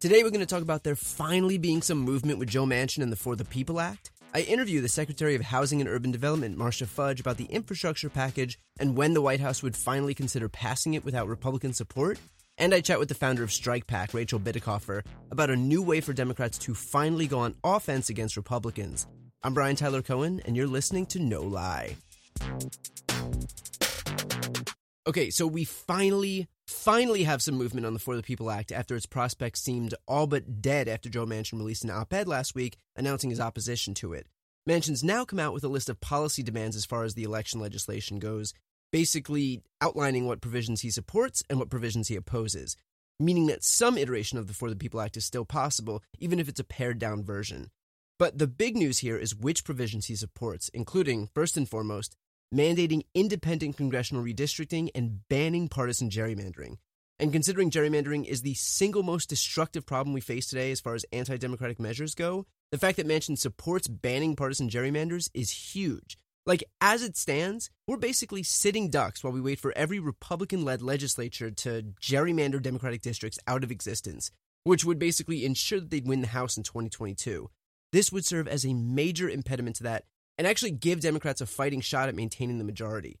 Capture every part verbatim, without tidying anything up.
Today we're going to talk about there finally being some movement with Joe Manchin and the For the People Act. I interview the Secretary of Housing and Urban Development, Marcia Fudge, about the infrastructure package and when the White House would finally consider passing it without Republican support. And I chat with the founder of Strike PAC, Rachel Bitecofer, about a new way for Democrats to finally go on offense against Republicans. I'm Brian Tyler Cohen, and you're listening to No Lie. Okay, so we finally, finally have some movement on the For the People Act after its prospects seemed all but dead after Joe Manchin released an op-ed last week announcing his opposition to it. Manchin's now come out with a list of policy demands as far as the election legislation goes, basically outlining what provisions he supports and what provisions he opposes, meaning that some iteration of the For the People Act is still possible, even if it's a pared-down version. But the big news here is which provisions he supports, including, first and foremost, mandating independent congressional redistricting and banning partisan gerrymandering. And considering gerrymandering is the single most destructive problem we face today as far as anti-democratic measures go, the fact that Manchin supports banning partisan gerrymanders is huge. Like, as it stands, we're basically sitting ducks while we wait for every Republican-led legislature to gerrymander Democratic districts out of existence, which would basically ensure that they'd win the House in twenty twenty-two. This would serve as a major impediment to that, and actually give Democrats a fighting shot at maintaining the majority.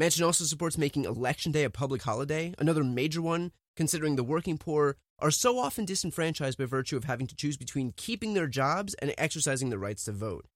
Manchin also supports making Election Day a public holiday, another major one, considering the working poor are so often disenfranchised by virtue of having to choose between keeping their jobs and exercising their rights to vote.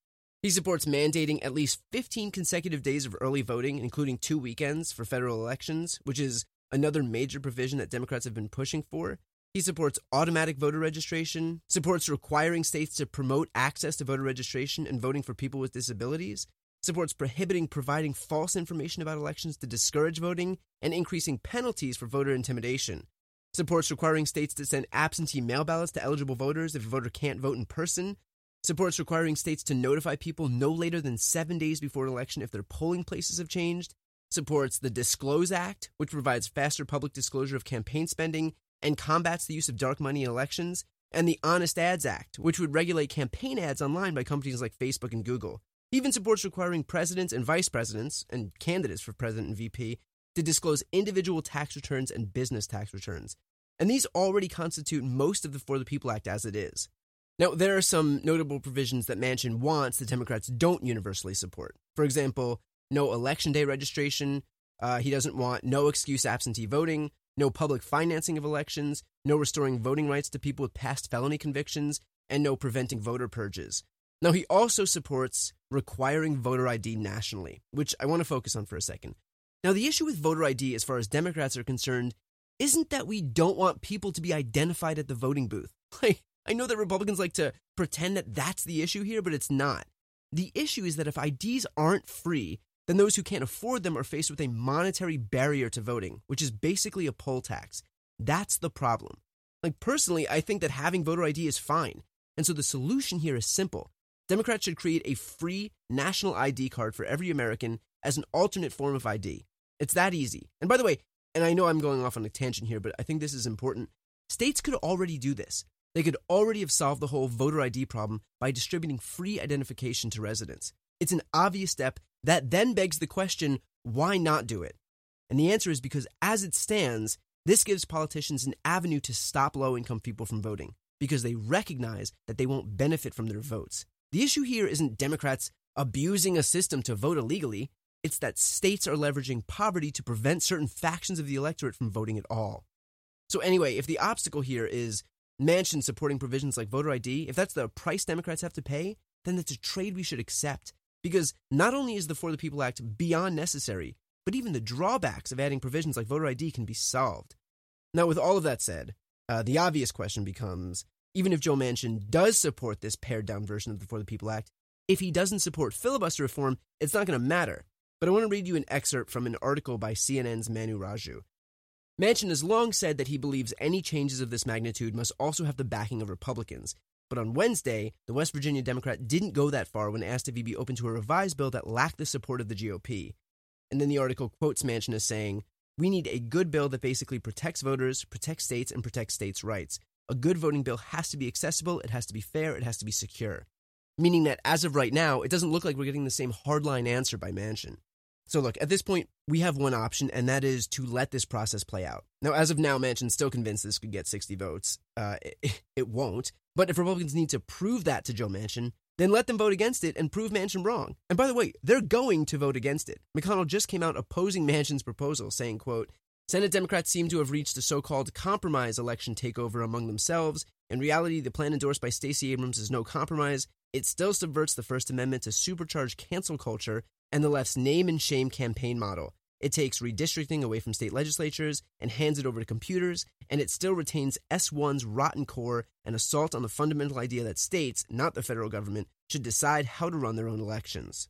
He supports mandating at least fifteen consecutive days of early voting, including two weekends for federal elections, which is another major provision that Democrats have been pushing for. He supports automatic voter registration, supports requiring states to promote access to voter registration and voting for people with disabilities, supports prohibiting providing false information about elections to discourage voting, and increasing penalties for voter intimidation, supports requiring states to send absentee mail ballots to eligible voters if a voter can't vote in person, supports requiring states to notify people no later than seven days before an election if their polling places have changed, supports the Disclose Act, which provides faster public disclosure of campaign spending and combats the use of dark money in elections, and the Honest Ads Act, which would regulate campaign ads online by companies like Facebook and Google. He even supports requiring presidents and vice presidents, and candidates for president and V P, to disclose individual tax returns and business tax returns. And these already constitute most of the For the People Act as it is. Now, there are some notable provisions that Manchin wants that Democrats don't universally support. For example, no election day registration. Uh, he doesn't want no excuse absentee voting, no public financing of elections, no restoring voting rights to people with past felony convictions, and no preventing voter purges. Now, he also supports requiring voter I D nationally, which I want to focus on for a second. Now, the issue with voter I D, as far as Democrats are concerned, isn't that we don't want people to be identified at the voting booth. Like, I know that Republicans like to pretend that that's the issue here, but it's not. The issue is that if I Ds aren't free, then those who can't afford them are faced with a monetary barrier to voting, which is basically a poll tax. That's the problem. Like, personally, I think that having voter I D is fine. And so the solution here is simple. Democrats should create a free national I D card for every American as an alternate form of I D. It's that easy. And by the way, and I know I'm going off on a tangent here, but I think this is important. States could already do this. They could already have solved the whole voter I D problem by distributing free identification to residents. It's an obvious step that then begs the question, why not do it? And the answer is because as it stands, this gives politicians an avenue to stop low-income people from voting because they recognize that they won't benefit from their votes. The issue here isn't Democrats abusing a system to vote illegally. It's that states are leveraging poverty to prevent certain factions of the electorate from voting at all. So anyway, if the obstacle here is Manchin supporting provisions like voter I D, if that's the price Democrats have to pay, then that's a trade we should accept. Because not only is the For the People Act beyond necessary, but even the drawbacks of adding provisions like voter I D can be solved. Now, with all of that said, uh, the obvious question becomes, even if Joe Manchin does support this pared-down version of the For the People Act, if he doesn't support filibuster reform, it's not going to matter. But I want to read you an excerpt from an article by C N N's Manu Raju. Manchin has long said that he believes any changes of this magnitude must also have the backing of Republicans. But on Wednesday, the West Virginia Democrat didn't go that far when asked if he'd be open to a revised bill that lacked the support of the G O P. And then the article quotes Manchin as saying, "We need a good bill that basically protects voters, protects states, and protects states' rights. A good voting bill has to be accessible, it has to be fair, it has to be secure." Meaning that as of right now, it doesn't look like we're getting the same hardline answer by Manchin. So look, at this point, we have one option, and that is to let this process play out. Now, as of now, Manchin's still convinced this could get sixty votes. Uh, it, it won't. But if Republicans need to prove that to Joe Manchin, then let them vote against it and prove Manchin wrong. And by the way, they're going to vote against it. McConnell just came out opposing Manchin's proposal, saying, quote, "Senate Democrats seem to have reached a so-called compromise election takeover among themselves. In reality, the plan endorsed by Stacey Abrams is no compromise. It still subverts the First Amendment to supercharge cancel culture and the left's name and shame campaign model. It takes redistricting away from state legislatures and hands it over to computers, and it still retains S one's rotten core and assault on the fundamental idea that states, not the federal government, should decide how to run their own elections."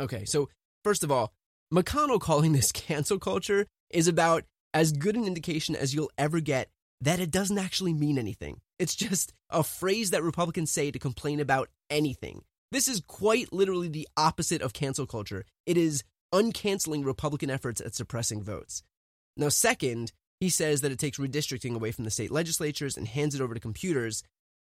Okay, so first of all, McConnell calling this cancel culture is about as good an indication as you'll ever get that it doesn't actually mean anything. It's just a phrase that Republicans say to complain about anything. This is quite literally the opposite of cancel culture. It is uncanceling Republican efforts at suppressing votes. Now, second, he says that it takes redistricting away from the state legislatures and hands it over to computers.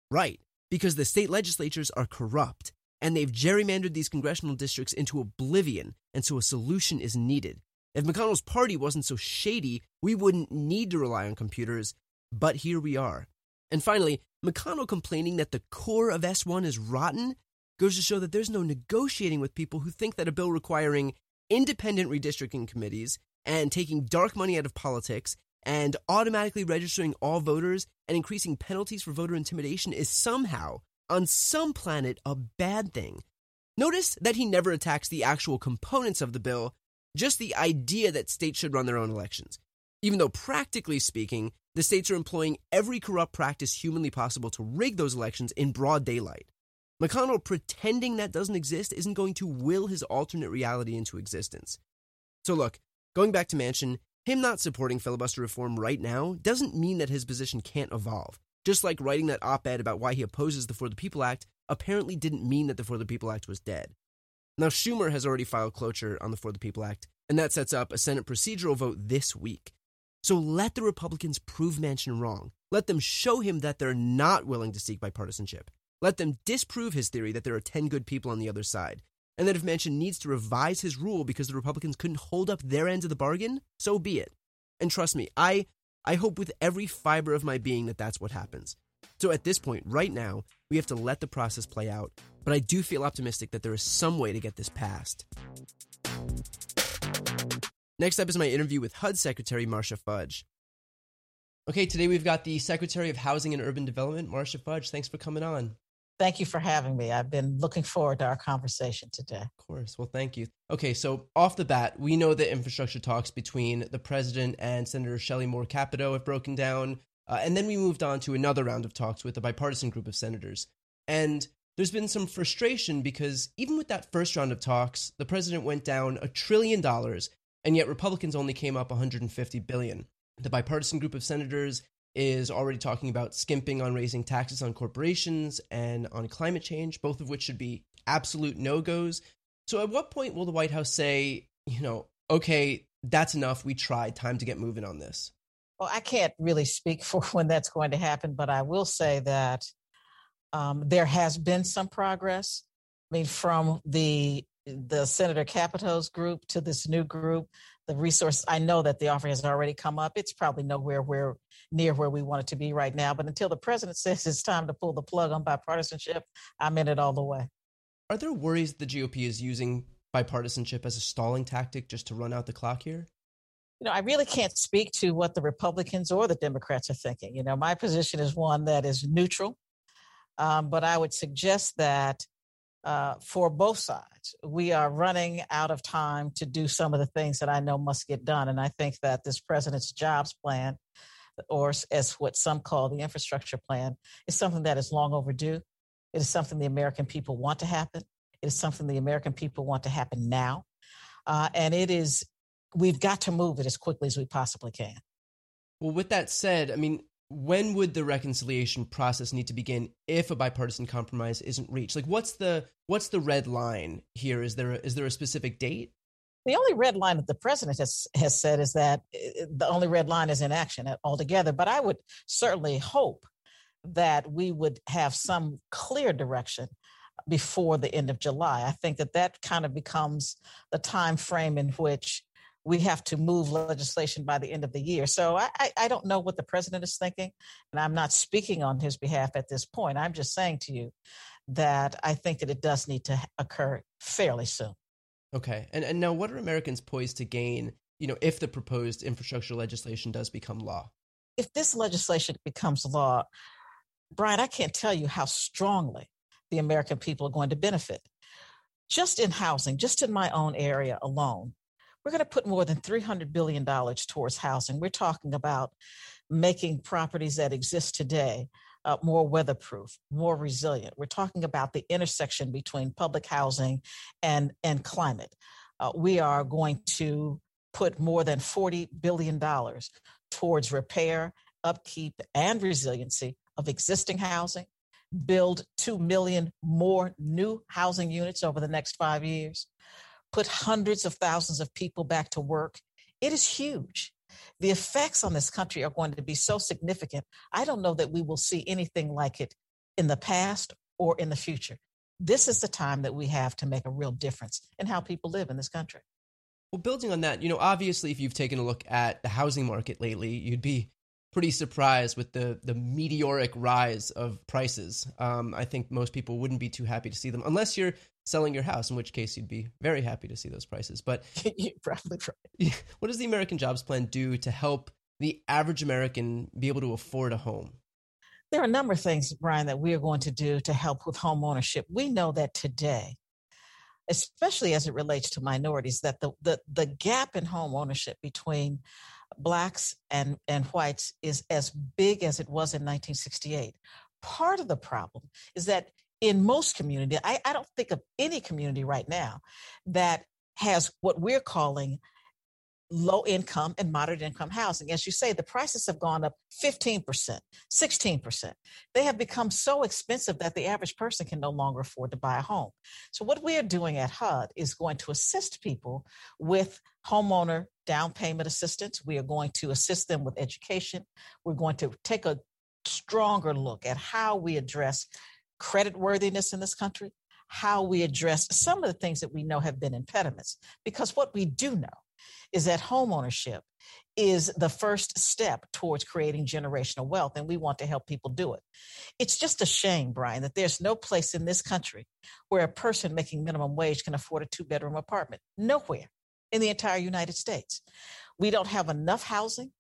Right, because the state legislatures are corrupt, and they've gerrymandered these congressional districts into oblivion, and so a solution is needed. If McConnell's party wasn't so shady, we wouldn't need to rely on computers, but here we are. And finally, McConnell complaining that the core of S one is rotten goes to show that there's no negotiating with people who think that a bill requiring independent redistricting committees and taking dark money out of politics and automatically registering all voters and increasing penalties for voter intimidation is somehow, on some planet, a bad thing. Notice that he never attacks the actual components of the bill, just the idea that states should run their own elections, even though practically speaking, the states are employing every corrupt practice humanly possible to rig those elections in broad daylight. McConnell pretending that doesn't exist isn't going to will his alternate reality into existence. So look, going back to Manchin, him not supporting filibuster reform right now doesn't mean that his position can't evolve. Just like writing that op-ed about why he opposes the For the People Act apparently didn't mean that the For the People Act was dead. Now, Schumer has already filed cloture on the For the People Act, and that sets up a Senate procedural vote this week. So let the Republicans prove Manchin wrong. Let them show him that they're not willing to seek bipartisanship. Let them disprove his theory that there are ten good people on the other side, and that if Manchin needs to revise his rule because the Republicans couldn't hold up their end of the bargain, so be it. And trust me, I, I hope with every fiber of my being that that's what happens. So at this point, right now, we have to let the process play out, but I do feel optimistic that there is some way to get this passed. Next up is my interview with H U D Secretary Marcia Fudge. Okay, today we've got the Secretary of Housing and Urban Development, Marcia Fudge. Thanks for coming on. Thank you for having me. I've been looking forward to our conversation today. Of course. Well, thank you. Okay, so off the bat, we know that infrastructure talks between the president and Senator Shelley Moore Capito have broken down. Uh, and then we moved on to another round of talks with a bipartisan group of senators. And there's been some frustration because even with that first round of talks, the president went down a trillion dollars, and yet Republicans only came up one hundred fifty billion dollars. The bipartisan group of senators is already talking about skimping on raising taxes on corporations and on climate change, both of which should be absolute no-goes. So at what point will the White House say, you know, okay, that's enough, we tried, time to get moving on this? Well, I can't really speak for when that's going to happen, but I will say that um, there has been some progress. I mean, from the the Senator Capito's group to this new group, the resource, I know that the offer has already come up. It's probably nowhere where, near where we want it to be right now. But until the president says it's time to pull the plug on bipartisanship, I'm in it all the way. Are there worries the G O P is using bipartisanship as a stalling tactic just to run out the clock here? You know, I really can't speak to what the Republicans or the Democrats are thinking. You know, my position is one that is neutral, um, but I would suggest that Uh, for both sides, we are running out of time to do some of the things that I know must get done. And I think that this president's jobs plan, or as what some call the infrastructure plan, is something that is long overdue. It is something the American people want to happen. It is something the American people want to happen now. Uh, and it is, we've got to move it as quickly as we possibly can. Well, with that said, I mean, when would the reconciliation process need to begin if a bipartisan compromise isn't reached? Like, what's the what's the red line here? Is there a, is there a specific date? The only red line that the president has, has said is that the only red line is inaction altogether. But I would certainly hope that we would have some clear direction before the end of July. I think that that kind of becomes the time frame in which we have to move legislation by the end of the year. So I, I, I don't know what the president is thinking, and I'm not speaking on his behalf at this point. I'm just saying to you that I think that it does need to occur fairly soon. Okay. And and now what are Americans poised to gain, you know, if the proposed infrastructure legislation does become law? If this legislation becomes law, Brian, I can't tell you how strongly the American people are going to benefit. Just in housing, just in my own area alone, we're going to put more than three hundred billion dollars towards housing. We're talking about making properties that exist today Uh, more weatherproof, more resilient. We're talking about the intersection between public housing and, and climate. Uh, we are going to put more than forty billion dollars towards repair, upkeep, and resiliency of existing housing, build two million more new housing units over the next five years, put hundreds of thousands of people back to work. It is huge. The effects on this country are going to be so significant. I don't know that we will see anything like it in the past or in the future. This is the time that we have to make a real difference in how people live in this country. Well, building on that, you know, obviously, if you've taken a look at the housing market lately, you'd be pretty surprised with the, the meteoric rise of prices. Um, I think most people wouldn't be too happy to see them, unless you're selling your house, in which case you'd be very happy to see those prices. But you're probably right. What does the American Jobs Plan do to help the average American be able to afford a home? There are a number of things, Brian, that we are going to do to help with home ownership. We know that today, especially as it relates to minorities, that the the, the gap in home ownership between Blacks and, and whites is as big as it was in nineteen sixty-eight. Part of the problem is that in most community, I, I don't think of any community right now that has what we're calling low income and moderate income housing. As you say, the prices have gone up fifteen percent, sixteen percent. They have become so expensive that the average person can no longer afford to buy a home. So what we are doing at H U D is going to assist people with homeowner down payment assistance. We are going to assist them with education. We're going to take a stronger look at how we address creditworthiness in this country, how we address some of the things that we know have been impediments. Because what we do know is that homeownership is the first step towards creating generational wealth, and we want to help people do it. It's just a shame, Brian, that there's no place in this country where a person making minimum wage can afford a two-bedroom apartment. Nowhere in the entire United States. We don't have enough housing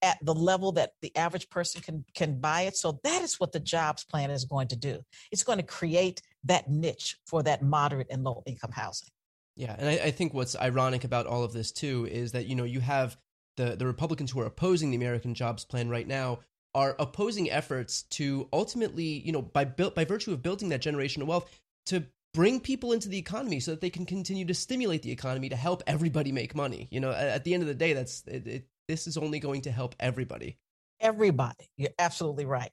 at the level that the average person can, can buy it. So that is what the jobs plan is going to do. It's going to create that niche for that moderate and low income housing. Yeah. And I, I think what's ironic about all of this, too, is that, you know, you have the, the Republicans who are opposing the American Jobs Plan right now are opposing efforts to ultimately, you know, by built by virtue of building that generational wealth, to bring people into the economy so that they can continue to stimulate the economy to help everybody make money. You know, at the end of the day, that's it, it, this is only going to help everybody. Everybody. You're absolutely right.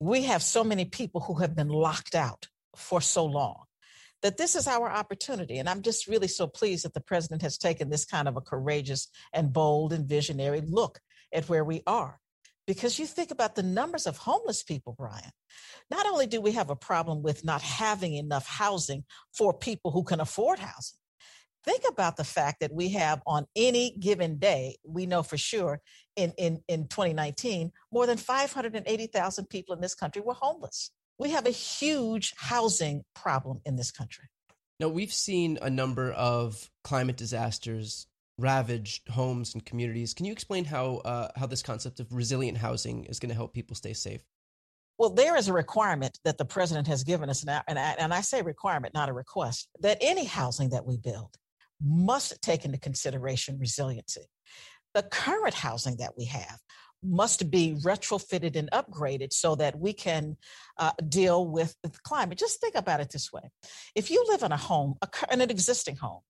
We have so many people who have been locked out for so long that this is our opportunity. And I'm just really so pleased that the president has taken this kind of a courageous and bold and visionary look at where we are. Because you think about the numbers of homeless people, Brian. Not only do we have a problem with not having enough housing for people who can afford housing, think about the fact that we have on any given day, we know for sure in, in, in twenty nineteen, more than five hundred eighty thousand people in this country were homeless. We have a huge housing problem in this country. Now, we've seen a number of climate disasters ravage homes and communities. Can you explain how uh, how this concept of resilient housing is going to help people stay safe? Well, there is a requirement that the president has given us, and I, and, I, and I say requirement, not a request, that any housing that we build must take into consideration resiliency. The current housing that we have must be retrofitted and upgraded so that we can uh, deal with the climate. Just think about it this way. If you live in a home, a, in an existing home,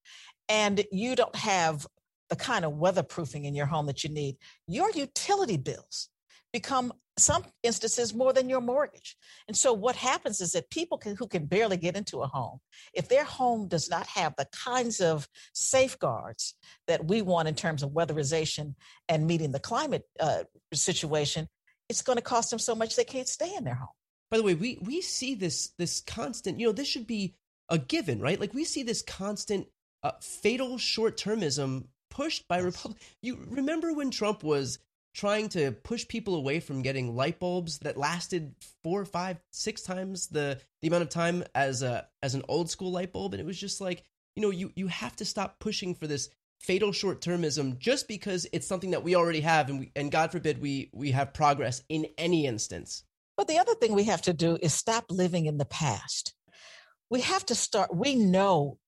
and you don't have the kind of weatherproofing in your home that you need, your utility bills become some instances more than your mortgage. And so what happens is that people can, who can barely get into a home, if their home does not have the kinds of safeguards that we want in terms of weatherization and meeting the climate uh, situation, it's going to cost them so much they can't stay in their home. By the way, we we see this this constant, you know, this should be a given, right? Like we see this constant uh, fatal short-termism pushed by Republicans. You remember when Trump was trying to push people away from getting light bulbs that lasted four, five, six times the, the amount of time as a as an old school light bulb. And it was just like, you know, you, you have to stop pushing for this fatal short-termism just because it's something that we already have. And we, and God forbid we we have progress in any instance. But the other thing we have to do is stop living in the past. We have to start, we know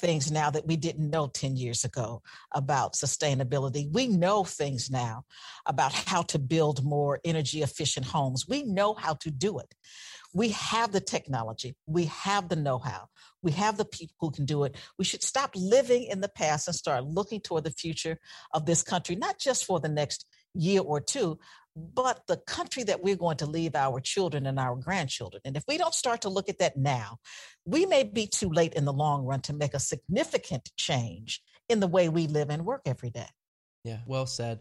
things now that we didn't know ten years ago about sustainability. We know things now about how to build more energy efficient homes. We know how to do it. We have the technology. We have the know-how. We have the people who can do it. We should stop living in the past and start looking toward the future of this country, not just for the next year or two, but the country that we're going to leave our children and our grandchildren. And if we don't start to look at that now, we may be too late in the long run to make a significant change in the way we live and work every day. Yeah, well said.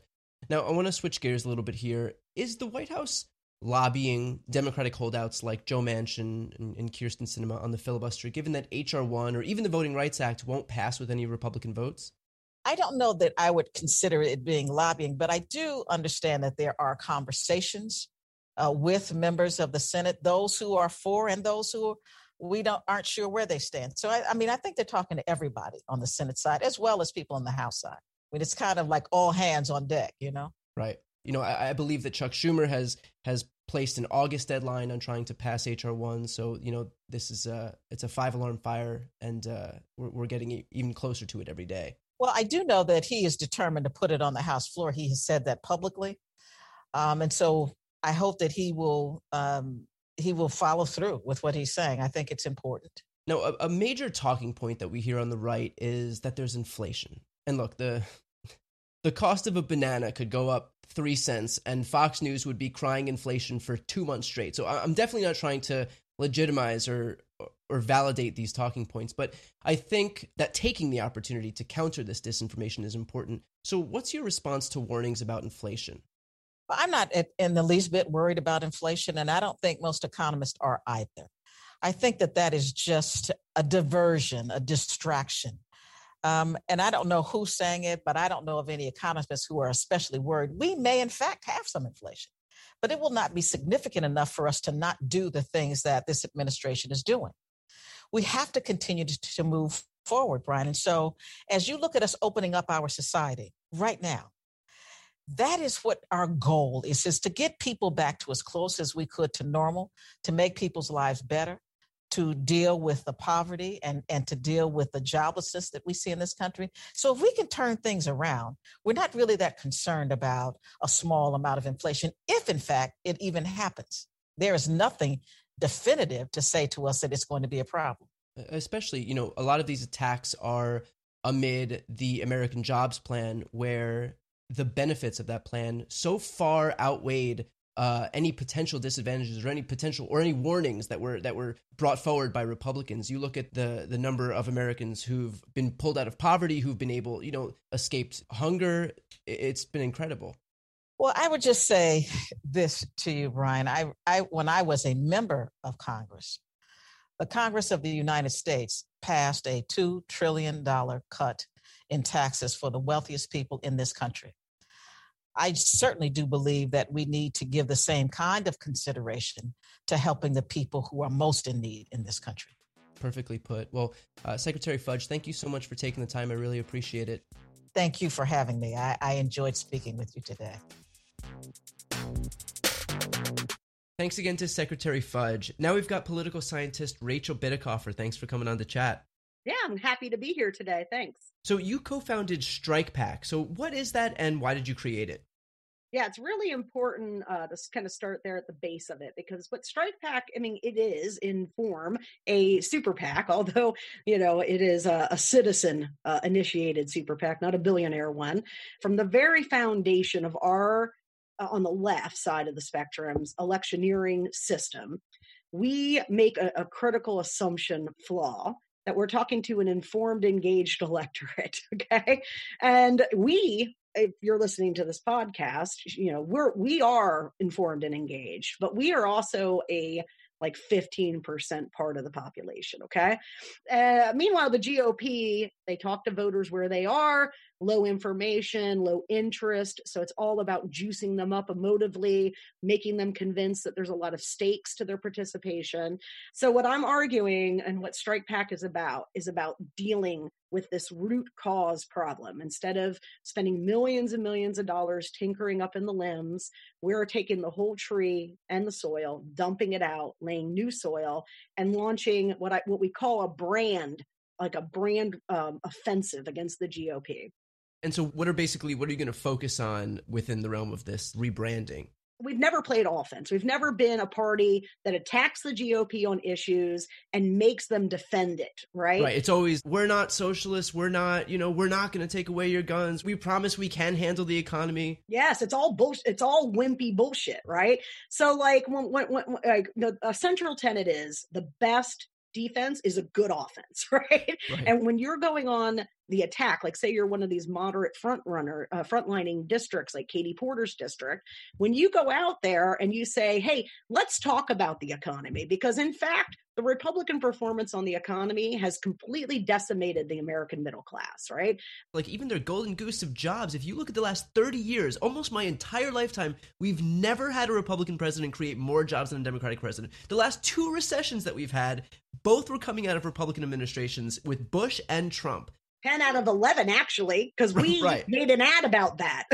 Now, I want to switch gears a little bit here. Is the White House lobbying Democratic holdouts like Joe Manchin and, and Kyrsten Sinema on the filibuster, given that H R one or even the Voting Rights Act won't pass with any Republican votes? I don't know that I would consider it being lobbying, but I do understand that there are conversations uh, with members of the Senate, those who are for and those who are, we don't aren't sure where they stand. So, I, I mean, I think they're talking to everybody on the Senate side as well as people on the House side. I mean, it's kind of like all hands on deck, you know? Right. You know, I, I believe that Chuck Schumer has has placed an August deadline on trying to pass H R one. So, you know, this is a, it's a five-alarm fire, and uh, we're, we're getting even closer to it every day. Well, I do know that he is determined to put it on the House floor. He has said that publicly. Um, and so I hope that he will um, he will follow through with what he's saying. I think it's important. Now, a, a major talking point that we hear on the right is that there's inflation. And look, the the cost of a banana could go up three cents and Fox News would be crying inflation for two months straight. So I'm definitely not trying to legitimize or or validate these talking points. But I think that taking the opportunity to counter this disinformation is important. So what's your response to warnings about inflation? Well, I'm not in the least bit worried about inflation, and I don't think most economists are either. I think that that is just a diversion, a distraction. Um, and I don't know who's saying it, but I don't know of any economists who are especially worried. We may, in fact, have some inflation, but it will not be significant enough for us to not do the things that this administration is doing. We have to continue to, to move forward, Brian. And so as you look at us opening up our society right now, that is what our goal is, is to get people back to as close as we could to normal, to make people's lives better, to deal with the poverty and, and to deal with the joblessness that we see in this country. So if we can turn things around, we're not really that concerned about a small amount of inflation, if in fact it even happens. There is nothing definitive to say to us that it's going to be a problem. Especially, you know, a lot of these attacks are amid the American Jobs Plan, where the benefits of that plan so far outweighed uh, any potential disadvantages or any potential or any warnings that were that were brought forward by Republicans. You look at the the number of Americans who've been pulled out of poverty, who've been able, you know, escaped hunger. It's been incredible. Well, I would just say this to you, Brian. I, I, when I was a member of Congress, the Congress of the United States passed a two trillion dollars cut in taxes for the wealthiest people in this country. I certainly do believe that we need to give the same kind of consideration to helping the people who are most in need in this country. Perfectly put. Well, uh, Secretary Fudge, thank you so much for taking the time. I really appreciate it. Thank you for having me. I, I enjoyed speaking with you today. Thanks again to Secretary Fudge. Now we've got political scientist Rachel Bitecofer. Thanks for coming on the chat. Yeah, I'm happy to be here today. Thanks. So you co-founded Strike PAC. So what is that and why did you create it? Yeah, it's really important uh, to kind of start there at the base of it, because what Strike PAC, I mean, it is in form a super PAC, although, you know, it is a, a citizen uh, initiated super PAC, not a billionaire one. From the very foundation of our uh, on the left side of the spectrum's electioneering system, we make a, a critical assumption flaw that we're talking to an informed, engaged electorate, okay? And we, if you're listening to this podcast, you know, we're, we are informed and engaged, but we are also a like fifteen percent part of the population, okay? Uh, meanwhile, the G O P, they talk to voters where they are, low information, low interest. So it's all about juicing them up emotively, making them convinced that there's a lot of stakes to their participation. So what I'm arguing and what Strike PAC is about is about dealing with this root cause problem. Instead of spending millions and millions of dollars tinkering up in the limbs, we're taking the whole tree and the soil, dumping it out, laying new soil, and launching what I, what we call a brand, like a brand um, offensive against the G O P. And so what are basically, what are you going to focus on within the realm of this rebranding? We've never played offense. We've never been a party that attacks the G O P on issues and makes them defend it, right? Right. It's always, we're not socialists. We're not, you know, we're not going to take away your guns. We promise we can handle the economy. Yes. It's all bullshit. It's all wimpy bullshit, right? So like, when, when, when, like the, a central tenet is the best defense is a good offense, right? right? And when you're going on the attack, like say you're one of these moderate front runner, uh, frontlining districts like Katie Porter's district, when you go out there and you say, hey, let's talk about the economy, because in fact, the Republican performance on the economy has completely decimated the American middle class, right? Like even their golden goose of jobs, if you look at the last thirty years, almost my entire lifetime, we've never had a Republican president create more jobs than a Democratic president. The last two recessions that we've had, both were coming out of Republican administrations with Bush and Trump. ten out of eleven, actually, because we right. made an ad about that.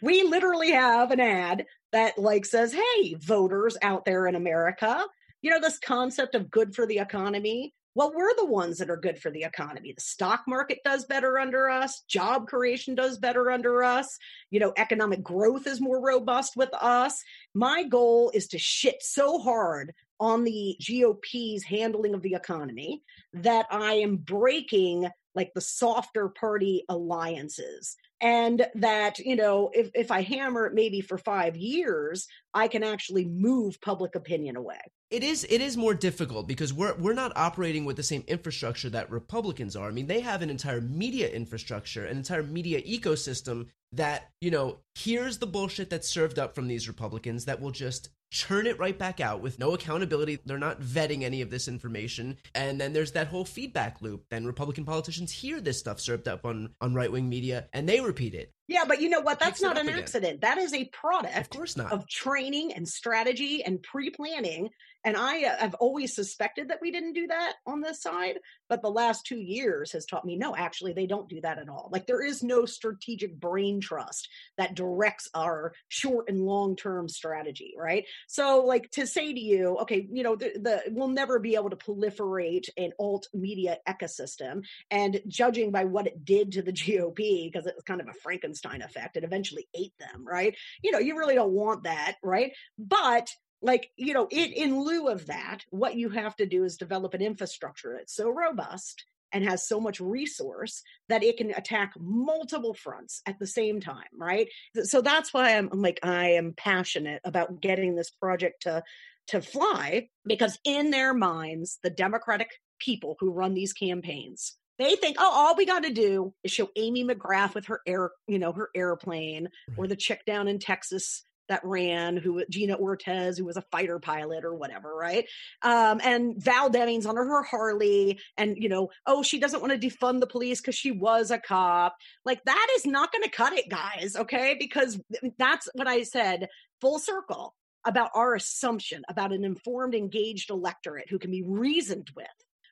We literally have an ad that like says, hey, voters out there in America, you know, this concept of good for the economy. Well, we're the ones that are good for the economy. The stock market does better under us. Job creation does better under us. You know, economic growth is more robust with us. My goal is to shit so hard on the G O P's handling of the economy that I am breaking like the softer party alliances. And that, you know, if, if I hammer it maybe for five years, I can actually move public opinion away. It is it is more difficult because we're we're not operating with the same infrastructure that Republicans are. I mean, they have an entire media infrastructure, an entire media ecosystem that, you know, here's the bullshit that's served up from these Republicans that will just churn it right back out with no accountability. They're not vetting any of this information. And then there's that whole feedback loop. Then Republican politicians hear this stuff served up on, on right-wing media and they repeat it. Yeah, but you know what? That's not an accident. That is a product of course not. of training and strategy and pre-planning. And I, uh, I've always suspected that we didn't do that on this side, but the last two years has taught me, no, actually, they don't do that at all. Like there is no strategic brain trust that directs our short and long-term strategy, right? So like to say to you, okay, you know, the, the we'll never be able to proliferate an alt media ecosystem. And judging by what it did to the G O P, because it was kind of a Frankenstein effect, it eventually ate them, right? You know, you really don't want that, right? But like, you know, it, in lieu of that, what you have to do is develop an infrastructure that's so robust and has so much resource that it can attack multiple fronts at the same time, right? So that's why I'm, I'm like, I am passionate about getting this project to to fly, because in their minds, the Democratic people who run these campaigns, they think, oh, all we got to do is show Amy McGrath with her air, you know, her airplane, right, or the chick down in Texas that ran, who Gina Ortiz, who was a fighter pilot or whatever, right? Um, and Val Demings on her Harley, and you know, oh, she doesn't want to defund the police because she was a cop. Like that is not going to cut it, guys. Okay, because that's what I said, full circle about our assumption about an informed, engaged electorate who can be reasoned with,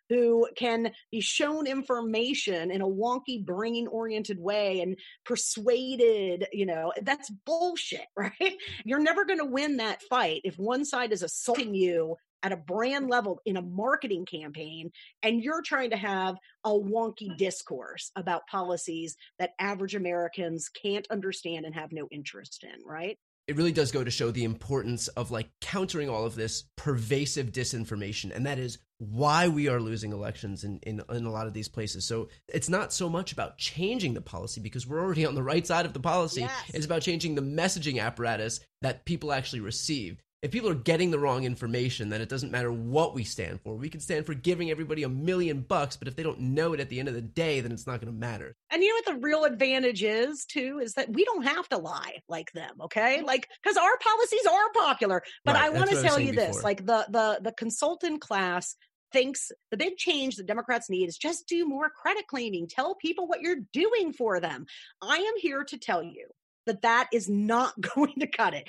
who can be shown information in a wonky, brain-oriented way and persuaded, you know, that's bullshit, right? You're never going to win that fight if one side is assaulting you at a brand level in a marketing campaign, and you're trying to have a wonky discourse about policies that average Americans can't understand and have no interest in, right? it really does go to show the importance of like countering all of this pervasive disinformation. And that is why we are losing elections in, in, in a lot of these places. So it's not so much about changing the policy, because we're already on the right side of the policy. Yes. It's about changing the messaging apparatus that people actually receive. If people are getting the wrong information, then it doesn't matter what we stand for. We can stand for giving everybody a million bucks, but if they don't know it at the end of the day, then it's not going to matter. And you know what the real advantage is, too, is that we don't have to lie like them, okay? Like, because our policies are popular. But right, I want to tell you before. this, like the, the, the consultant class thinks the big change the Democrats need is just do more credit cleaning. Tell people what you're doing for them. I am here to tell you that that is not going to cut it.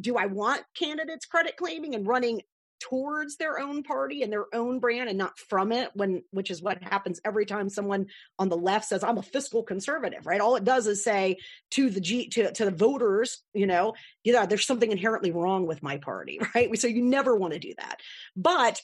Do I want candidates credit claiming and running towards their own party and their own brand and not from it, when, which is what happens every time someone on the left says, I'm a fiscal conservative, right? All it does is say to the G, to, to the voters, you know, yeah, there's something inherently wrong with my party, right? So you never want to do that. But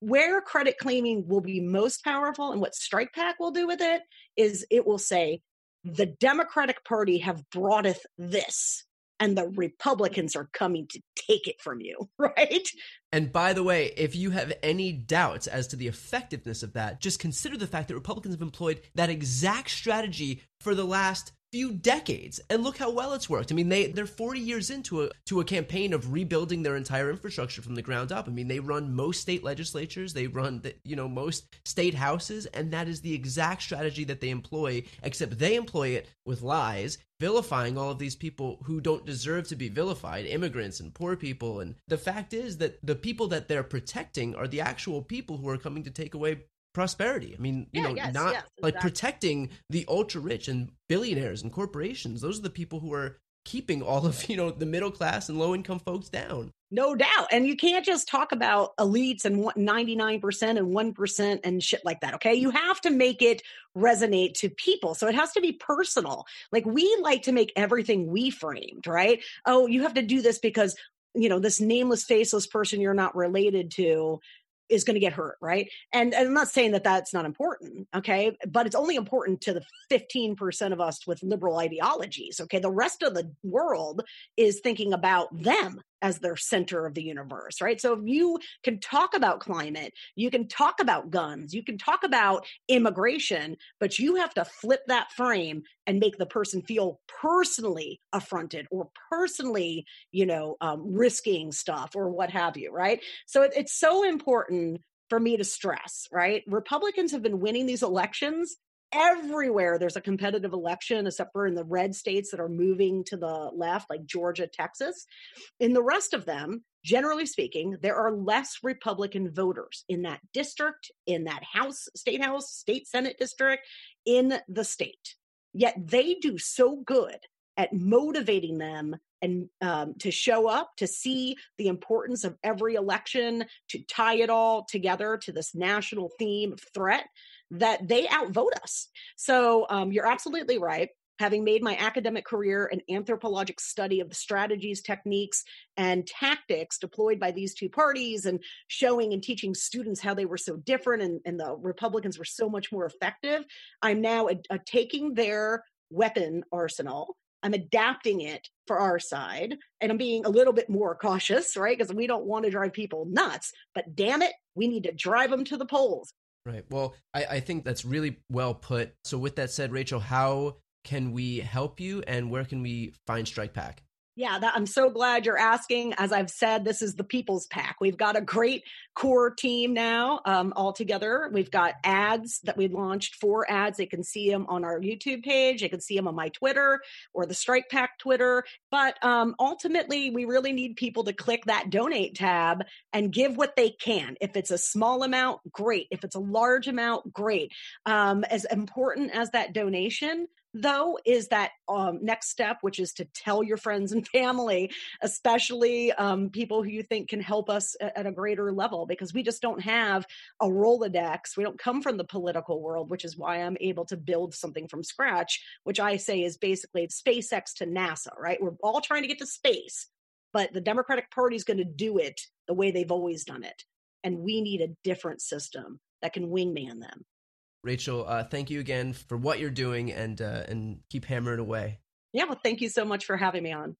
where credit claiming will be most powerful and what Strike PAC will do with it is it will say, the Democratic Party have broughteth this, and the Republicans are coming to take it from you, right? And by the way, if you have any doubts as to the effectiveness of that, just consider the fact that Republicans have employed that exact strategy for the last few decades. And look how well it's worked. I mean, they, they're forty years into a, to a campaign of rebuilding their entire infrastructure from the ground up. I mean, they run most state legislatures, they run the, you know, most state houses, and that is the exact strategy that they employ, except they employ it with lies, vilifying all of these people who don't deserve to be vilified, immigrants and poor people. And the fact is that the people that they're protecting are the actual people who are coming to take away prosperity. I mean, you yeah, know, yes, not yes, exactly. like protecting the ultra rich and billionaires and corporations. Those are the people who are keeping all of, you know, the middle class and low income folks down. No doubt. And you can't just talk about elites and ninety-nine percent and one percent and shit like that. Okay. You have to make it resonate to people. So it has to be personal. Like, we like to make everything we framed, right? Oh, you have to do this because, you know, this nameless, faceless person you're not related to is going to get hurt, right? And, and I'm not saying that that's not important, okay? But it's only important to the fifteen percent of us with liberal ideologies, okay? The rest of the world is thinking about them as their center of the universe, right? So if you can talk about climate, you can talk about guns, you can talk about immigration, but you have to flip that frame and make the person feel personally affronted or personally, you know, um, risking stuff or what have you, right? So it, it's so important for me to stress, right? Republicans have been winning these elections everywhere. There's a competitive election, except for in the red states that are moving to the left, like Georgia, Texas. In the rest of them, generally speaking, there are less Republican voters in that district, in that House, State House, State Senate district, in the state. Yet they do so good at motivating them and um, to show up, to see the importance of every election, to tie it all together to this national theme of threat, that they outvote us. So um, you're absolutely right. Having made my academic career an anthropologic study of the strategies, techniques, and tactics deployed by these two parties, and showing and teaching students how they were so different and, and the Republicans were so much more effective, I'm now a, a taking their weapon arsenal, I'm adapting it for our side, and I'm being a little bit more cautious, right? Because we don't want to drive people nuts, but damn it, we need to drive them to the polls. Right. Well, I, I think that's really well put. So with that said, Rachel, how can we help you, and where can we find Strike PAC? Yeah, that, I'm so glad you're asking. As I've said, this is the People's PAC. We've got a great core team now um, all together. We've got ads that we launched, four ads. They can see them on our YouTube page. They can see them on my Twitter or the Strike PAC Twitter. But um, ultimately, we really need people to click that donate tab and give what they can. If it's a small amount, great. If it's a large amount, great. Um, as important as that donation though, is that um, next step, which is to tell your friends and family, especially um, people who you think can help us at a greater level, because we just don't have a Rolodex. We don't come from the political world, which is why I'm able to build something from scratch, which I say is basically SpaceX to NASA, right? We're all trying to get to space, but the Democratic Party is going to do it the way they've always done it. And we need a different system that can wingman them. Rachel, uh, thank you again for what you're doing, and uh, and keep hammering away. Yeah, well, thank you so much for having me on.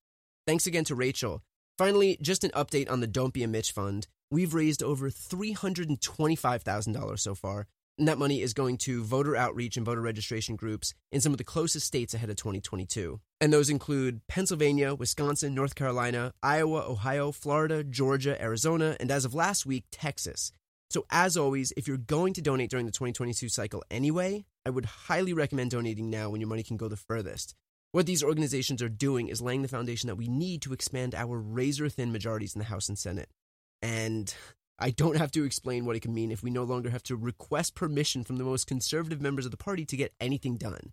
Thanks again to Rachel. Finally, just an update on the Don't Be a Mitch Fund. We've raised over three hundred twenty-five thousand dollars so far, and that money is going to voter outreach and voter registration groups in some of the closest states ahead of twenty twenty-two. And those include Pennsylvania, Wisconsin, North Carolina, Iowa, Ohio, Florida, Georgia, Arizona, and as of last week, Texas. So as always, if you're going to donate during the twenty twenty-two cycle anyway, I would highly recommend donating now when your money can go the furthest. What these organizations are doing is laying the foundation that we need to expand our razor-thin majorities in the House and Senate. And I don't have to explain what it can mean if we no longer have to request permission from the most conservative members of the party to get anything done.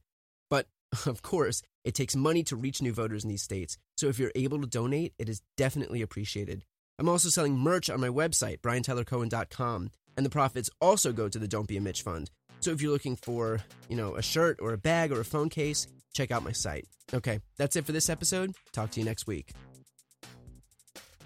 But, of course, it takes money to reach new voters in these states, so if you're able to donate, it is definitely appreciated. I'm also selling merch on my website, brian tyler cohen dot com, and the profits also go to the Don't Be a Mitch Fund. So if you're looking for, you know, a shirt or a bag or a phone case, check out my site. Okay, that's it for this episode. Talk to you next week.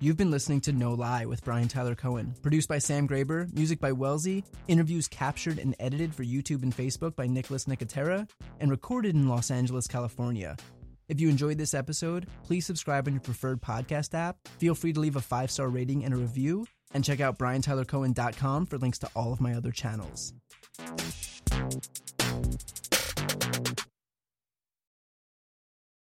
You've been listening to No Lie with Brian Tyler Cohen, produced by Sam Graber, music by Wellesley, interviews captured and edited for YouTube and Facebook by Nicholas Nicotera, and recorded in Los Angeles, California. If you enjoyed this episode, please subscribe on your preferred podcast app, feel free to leave a five-star rating and a review, and check out brian tyler cohen dot com for links to all of my other channels.